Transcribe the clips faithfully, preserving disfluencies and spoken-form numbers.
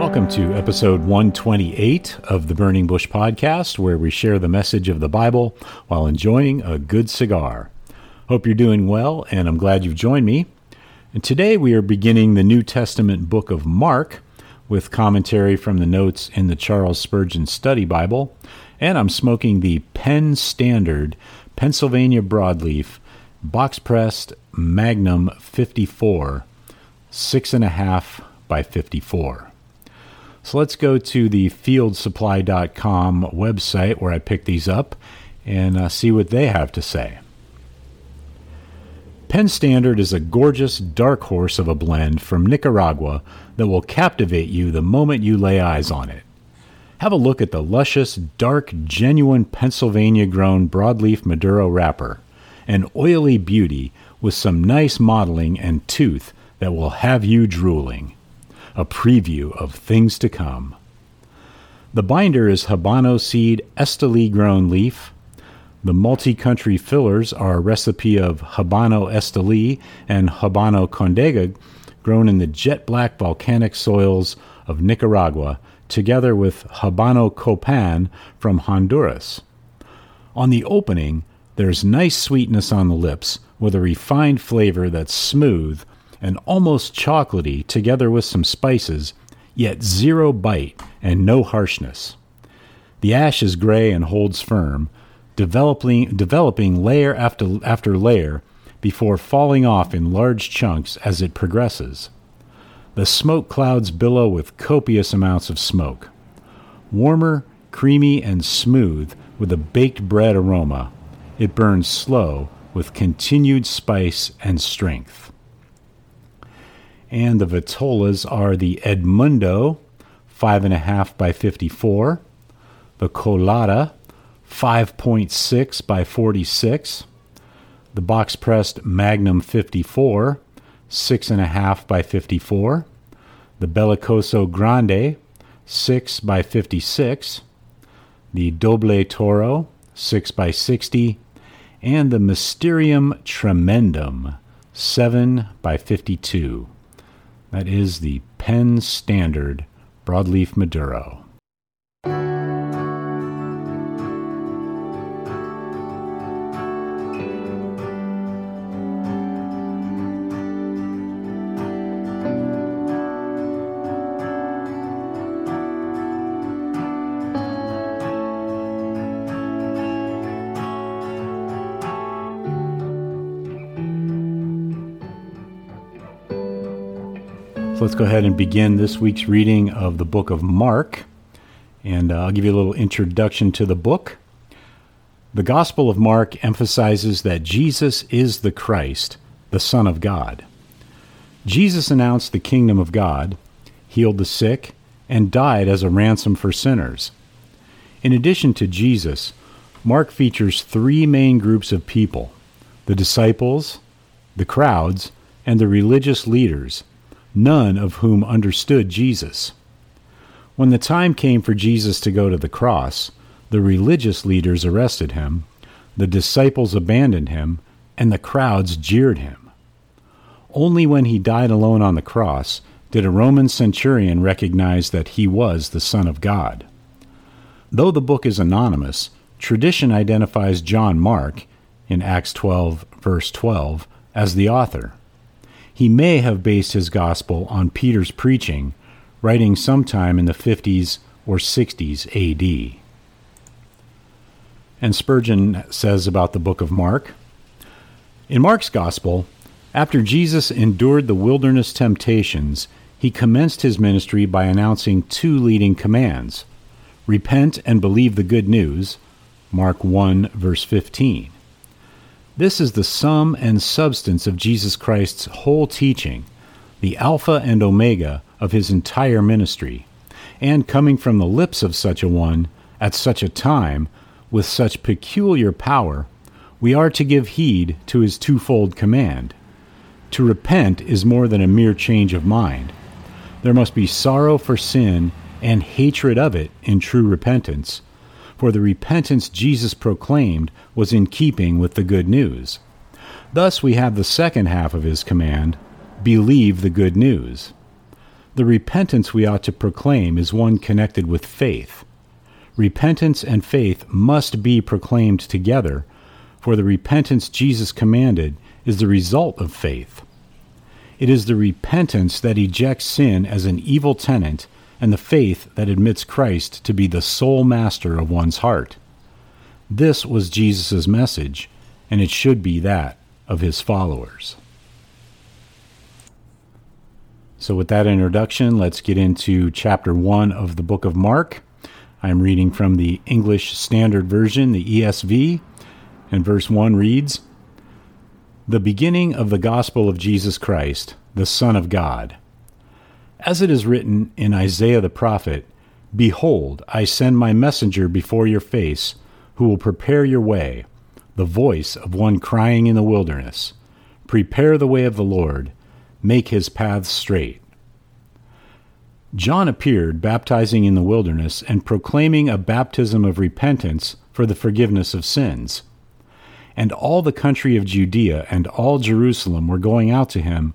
Welcome to episode one twenty-eight of the Burning Bush Podcast, where we share the message of the Bible while enjoying a good cigar. Hope you're doing well, and I'm glad you've joined me. And today we are beginning the New Testament book of Mark with commentary from the notes in the Charles Spurgeon Study Bible, and I'm smoking the Penn Standard Pennsylvania Broadleaf Box-Pressed Magnum fifty-four, six point five by fifty-four. So let's go to the field supply dot com website where I picked these up and uh, see what they have to say. Penn Standard is a gorgeous dark horse of a blend from Nicaragua that will captivate you the moment you lay eyes on it. Have a look at the luscious, dark, genuine Pennsylvania-grown broadleaf Maduro wrapper, an oily beauty with some nice modeling and tooth that will have you drooling. A preview of things to come. The binder is Habano Seed Esteli grown leaf. The multi-country fillers are a recipe of Habano Esteli and Habano Condega grown in the jet black volcanic soils of Nicaragua, together with Habano Copan from Honduras. On the opening, there's nice sweetness on the lips with a refined flavor that's smooth and almost chocolatey together with some spices, yet zero bite and no harshness. The ash is gray and holds firm, developing, developing layer after, after layer before falling off in large chunks as it progresses. The smoke clouds billow with copious amounts of smoke. Warmer, creamy, and smooth with a baked bread aroma, it burns slow with continued spice and strength. And the vitolas are the Edmundo, five point five by fifty-four, the Colada, five point six by forty-six, the box-pressed Magnum fifty-four, six point five by fifty-four, the Bellicoso Grande, six by fifty-six, the Doble Toro, six by sixty, and the Mysterium Tremendum, seven by fifty-two. That is the Penn Standard Broadleaf Maduro. So let's go ahead and begin this week's reading of the book of Mark, and uh, I'll give you a little introduction to the book. The Gospel of Mark emphasizes that Jesus is the Christ, the Son of God. Jesus announced the kingdom of God, healed the sick, and died as a ransom for sinners. In addition to Jesus, Mark features three main groups of people: the disciples, the crowds, and the religious leaders, none of whom understood Jesus. When the time came for Jesus to go to the cross, the religious leaders arrested him, the disciples abandoned him, and the crowds jeered him. Only when he died alone on the cross did a Roman centurion recognize that he was the Son of God. Though the book is anonymous, tradition identifies John Mark, in Acts twelve, verse twelve, as the author. He may have based his gospel on Peter's preaching, writing sometime in the fifties or sixties A D. And Spurgeon says about the book of Mark, "In Mark's gospel, after Jesus endured the wilderness temptations, he commenced his ministry by announcing two leading commands, repent and believe the good news, Mark one, verse fifteen. This is the sum and substance of Jesus Christ's whole teaching, the Alpha and Omega of his entire ministry, and coming from the lips of such a one, at such a time, with such peculiar power, we are to give heed to his twofold command. To repent is more than a mere change of mind. There must be sorrow for sin and hatred of it in true repentance, for the repentance Jesus proclaimed was in keeping with the good news. Thus we have the second half of his command, believe the good news. The repentance we ought to proclaim is one connected with faith. Repentance and faith must be proclaimed together, for the repentance Jesus commanded is the result of faith. It is the repentance that ejects sin as an evil tenant and the faith that admits Christ to be the sole master of one's heart. This was Jesus' message, and it should be that of his followers." So with that introduction, let's get into chapter one of the book of Mark. I'm reading from the English Standard Version, the E S V, and verse one reads, "The beginning of the gospel of Jesus Christ, the Son of God. As it is written in Isaiah the prophet, Behold, I send my messenger before your face, who will prepare your way, the voice of one crying in the wilderness, Prepare the way of the Lord, make his paths straight." John appeared, baptizing in the wilderness and proclaiming a baptism of repentance for the forgiveness of sins. And all the country of Judea and all Jerusalem were going out to him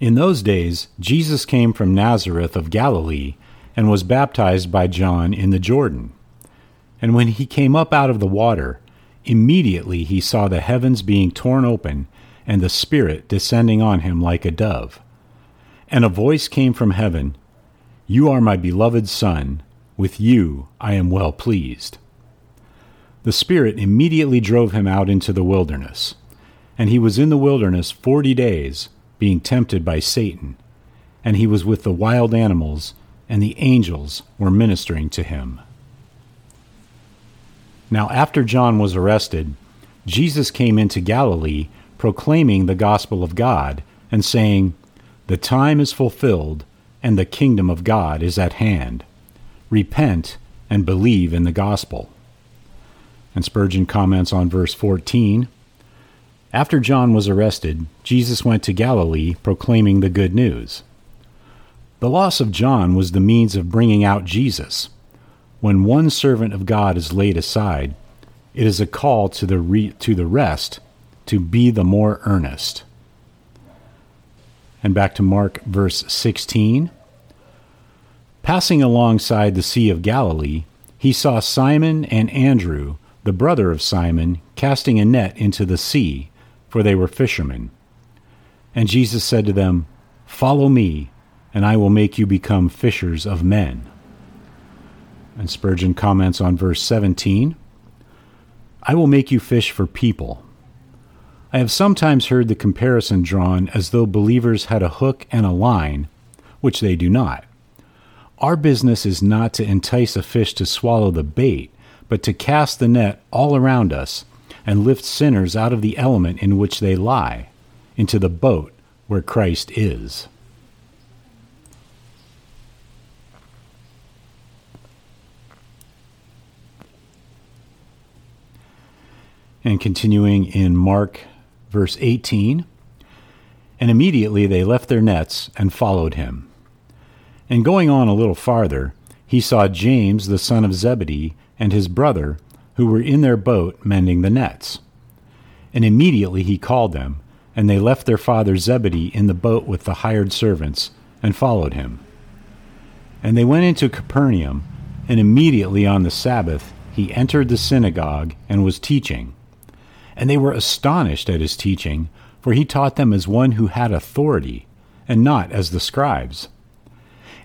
In those days, Jesus came from Nazareth of Galilee and was baptized by John in the Jordan. And when he came up out of the water, immediately he saw the heavens being torn open and the Spirit descending on him like a dove. And a voice came from heaven, You are my beloved Son, with you I am well pleased. The Spirit immediately drove him out into the wilderness, and he was in the wilderness forty days, being tempted by Satan, and he was with the wild animals, and the angels were ministering to him. Now after John was arrested, Jesus came into Galilee, proclaiming the gospel of God and saying, The time is fulfilled and the kingdom of God is at hand. Repent and believe in the gospel. And Spurgeon comments on verse fourteen, After John was arrested, Jesus went to Galilee proclaiming the good news. The loss of John was the means of bringing out Jesus. When one servant of God is laid aside, it is a call to the re- to the rest to be the more earnest. And back to Mark verse sixteen. Passing alongside the Sea of Galilee, he saw Simon and Andrew, the brother of Simon, casting a net into the sea, for they were fishermen. And Jesus said to them, Follow me, and I will make you become fishers of men. And Spurgeon comments on verse seventeen. I will make you fish for people. I have sometimes heard the comparison drawn as though believers had a hook and a line, which they do not. Our business is not to entice a fish to swallow the bait, but to cast the net all around us and lift sinners out of the element in which they lie, into the boat where Christ is. And continuing in Mark, verse eighteen, and immediately they left their nets and followed him. And going on a little farther, he saw James the son of Zebedee and his brother, who were in their boat mending the nets. And immediately he called them, and they left their father Zebedee in the boat with the hired servants, and followed him. And they went into Capernaum, and immediately on the Sabbath he entered the synagogue and was teaching. And they were astonished at his teaching, for he taught them as one who had authority, and not as the scribes.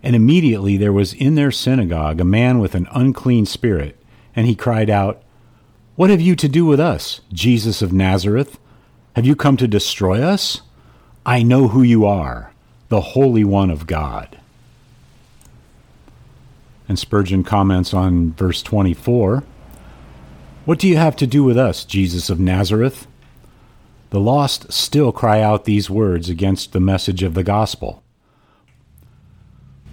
And immediately there was in their synagogue a man with an unclean spirit, and he cried out, "What have you to do with us, Jesus of Nazareth? Have you come to destroy us? I know who you are, the Holy One of God." And Spurgeon comments on verse twenty-four, "What do you have to do with us, Jesus of Nazareth?" The lost still cry out these words against the message of the gospel.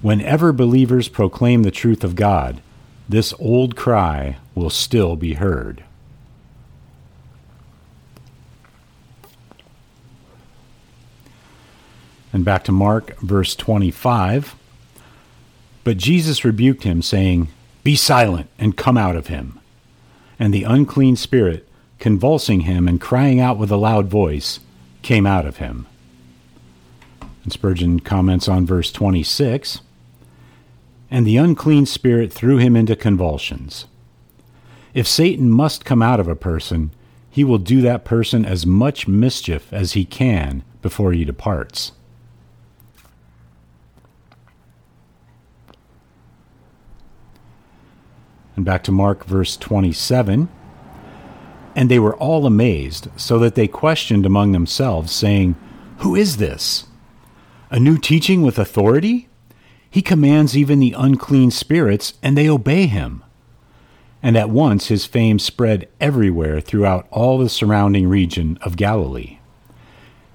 Whenever believers proclaim the truth of God, this old cry will still be heard. And back to Mark, verse twenty-five. But Jesus rebuked him, saying, "Be silent, and come out of him." And the unclean spirit, convulsing him and crying out with a loud voice, came out of him. And Spurgeon comments on verse twenty-six, and the unclean spirit threw him into convulsions. If Satan must come out of a person, he will do that person as much mischief as he can before he departs. And back to Mark, verse twenty-seven. And they were all amazed, so that they questioned among themselves, saying, "Who is this? A new teaching with authority? He commands even the unclean spirits, and they obey him." And at once his fame spread everywhere throughout all the surrounding region of Galilee.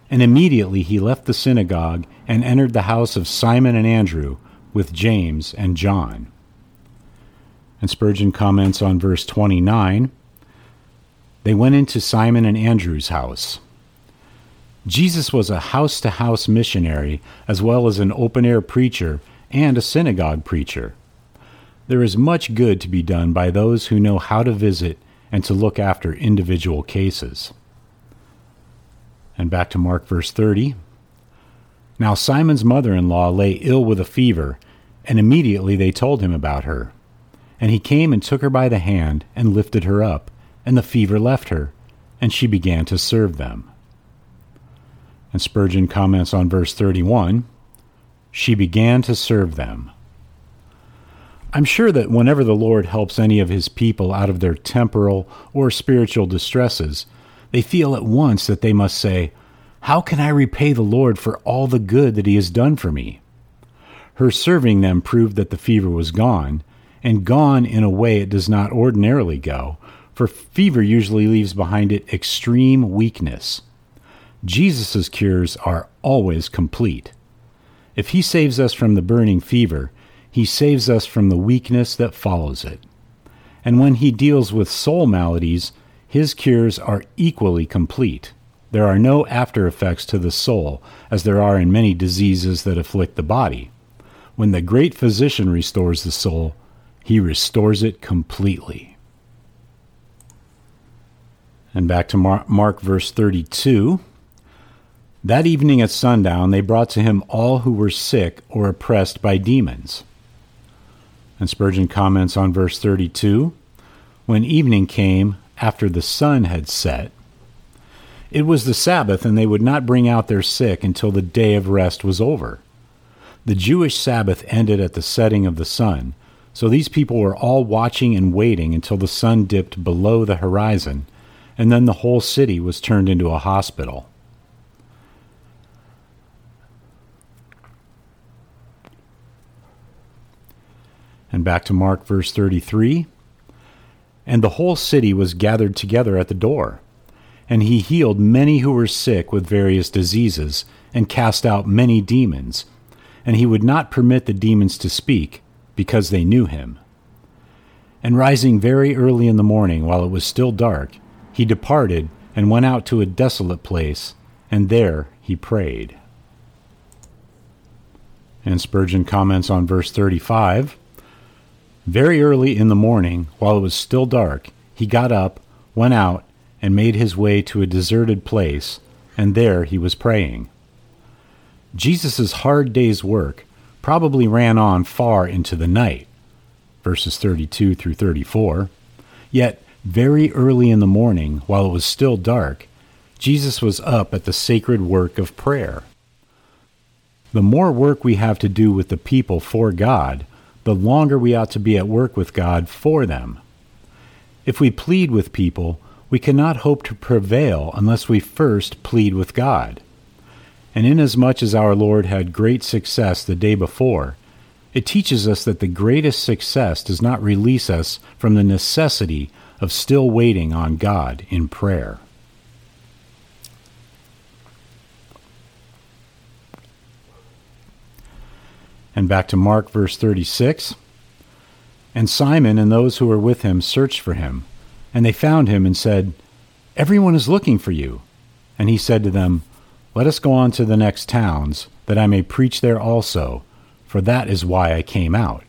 And immediately he left the synagogue and entered the house of Simon and Andrew with James and John. And Spurgeon comments on verse twenty-nine, they went into Simon and Andrew's house. Jesus was a house-to-house missionary as well as an open-air preacher and a synagogue preacher. There is much good to be done by those who know how to visit and to look after individual cases. And back to Mark verse thirty. Now Simon's mother-in-law lay ill with a fever, and immediately they told him about her. And he came and took her by the hand and lifted her up, and the fever left her, and she began to serve them. And Spurgeon comments on verse thirty-one, she began to serve them. I'm sure that whenever the Lord helps any of his people out of their temporal or spiritual distresses, they feel at once that they must say, "How can I repay the Lord for all the good that he has done for me?" Her serving them proved that the fever was gone, and gone in a way it does not ordinarily go, for fever usually leaves behind it extreme weakness. Jesus' cures are always complete. If he saves us from the burning fever, he saves us from the weakness that follows it. And when he deals with soul maladies, his cures are equally complete. There are no after effects to the soul, as there are in many diseases that afflict the body. When the great physician restores the soul, he restores it completely. And back to Mark verse thirty-two. That evening at sundown they brought to him all who were sick or oppressed by demons. And Spurgeon comments on verse thirty-two. When evening came, after the sun had set, it was the Sabbath, and they would not bring out their sick until the day of rest was over. The Jewish Sabbath ended at the setting of the sun, so these people were all watching and waiting until the sun dipped below the horizon, and then the whole city was turned into a hospital. And back to Mark verse thirty-three. And the whole city was gathered together at the door, and he healed many who were sick with various diseases, and cast out many demons. And he would not permit the demons to speak, because they knew him. And rising very early in the morning, while it was still dark, he departed and went out to a desolate place, and there he prayed. And Spurgeon comments on verse thirty-five. Very early in the morning, while it was still dark, he got up, went out, and made his way to a deserted place, and there he was praying. Jesus' hard day's work probably ran on far into the night, verses thirty-two through thirty-four. Yet, very early in the morning, while it was still dark, Jesus was up at the sacred work of prayer. The more work we have to do with the people for God, the longer we ought to be at work with God for them. If we plead with people, we cannot hope to prevail unless we first plead with God. And inasmuch as our Lord had great success the day before, it teaches us that the greatest success does not release us from the necessity of still waiting on God in prayer. And back to Mark verse thirty-six. And Simon and those who were with him searched for him, and they found him and said, Everyone is looking for you. And he said to them, Let us go on to the next towns, that I may preach there also, for that is why I came out.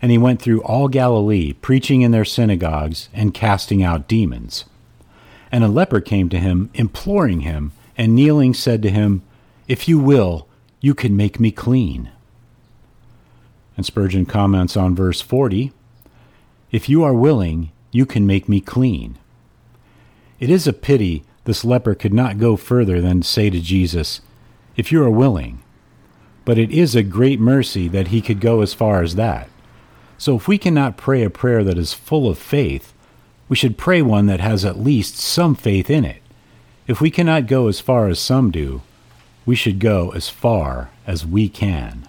And he went through all Galilee, preaching in their synagogues and casting out demons. And a leper came to him, imploring him, and kneeling said to him, If you will, you can make me clean. And Spurgeon comments on verse forty, If you are willing, you can make me clean. It is a pity this leper could not go further than to say to Jesus, If you are willing. But it is a great mercy that he could go as far as that. So if we cannot pray a prayer that is full of faith, we should pray one that has at least some faith in it. If we cannot go as far as some do, we should go as far as we can.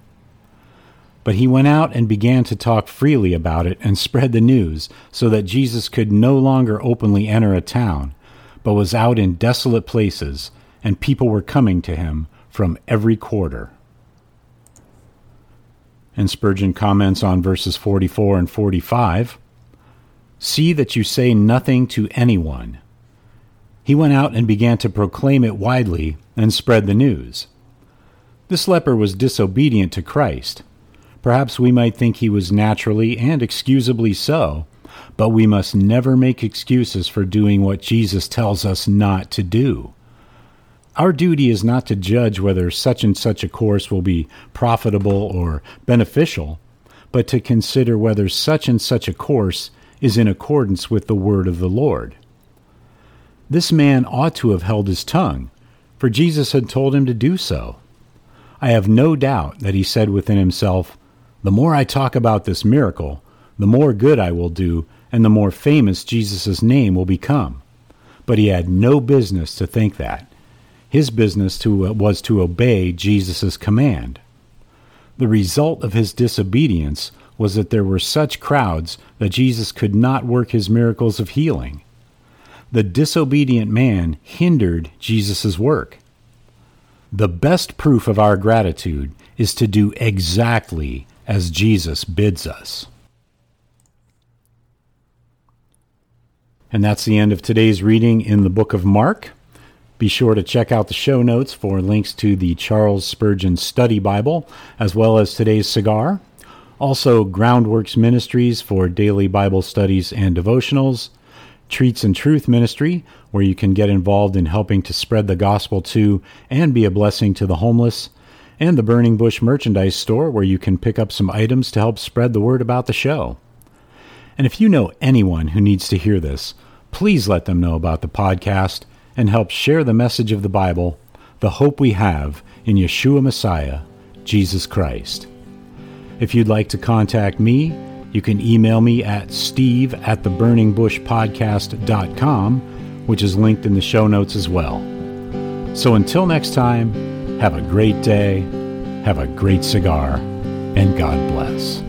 But he went out and began to talk freely about it and spread the news, so that Jesus could no longer openly enter a town, but was out in desolate places, and people were coming to him from every quarter. And Spurgeon comments on verses forty-four and forty-five. See that you say nothing to anyone. He went out and began to proclaim it widely and spread the news. This leper was disobedient to Christ. Perhaps we might think he was naturally and excusably so, but we must never make excuses for doing what Jesus tells us not to do. Our duty is not to judge whether such and such a course will be profitable or beneficial, but to consider whether such and such a course is in accordance with the word of the Lord. This man ought to have held his tongue, for Jesus had told him to do so. I have no doubt that he said within himself, The more I talk about this miracle, the more good I will do, and the more famous Jesus' name will become. But he had no business to think that. His business to, uh, was to obey Jesus' command. The result of his disobedience was that there were such crowds that Jesus could not work his miracles of healing. The disobedient man hindered Jesus' work. The best proof of our gratitude is to do exactly as Jesus bids us. And that's the end of today's reading in the book of Mark. Be sure to check out the show notes for links to the Charles Spurgeon Study Bible, as well as today's cigar. Also, Groundworks Ministries for daily Bible studies and devotionals. Treats and Truth Ministry, where you can get involved in helping to spread the gospel to and be a blessing to the homeless, and the Burning Bush Merchandise Store, where you can pick up some items to help spread the word about the show. And if you know anyone who needs to hear this, please let them know about the podcast and help share the message of the Bible, the hope we have in Yeshua Messiah, Jesus Christ. If you'd like to contact me, you can email me at steve at theburningbushpodcast.com, which is linked in the show notes as well. So until next time, have a great day, have a great cigar, and God bless.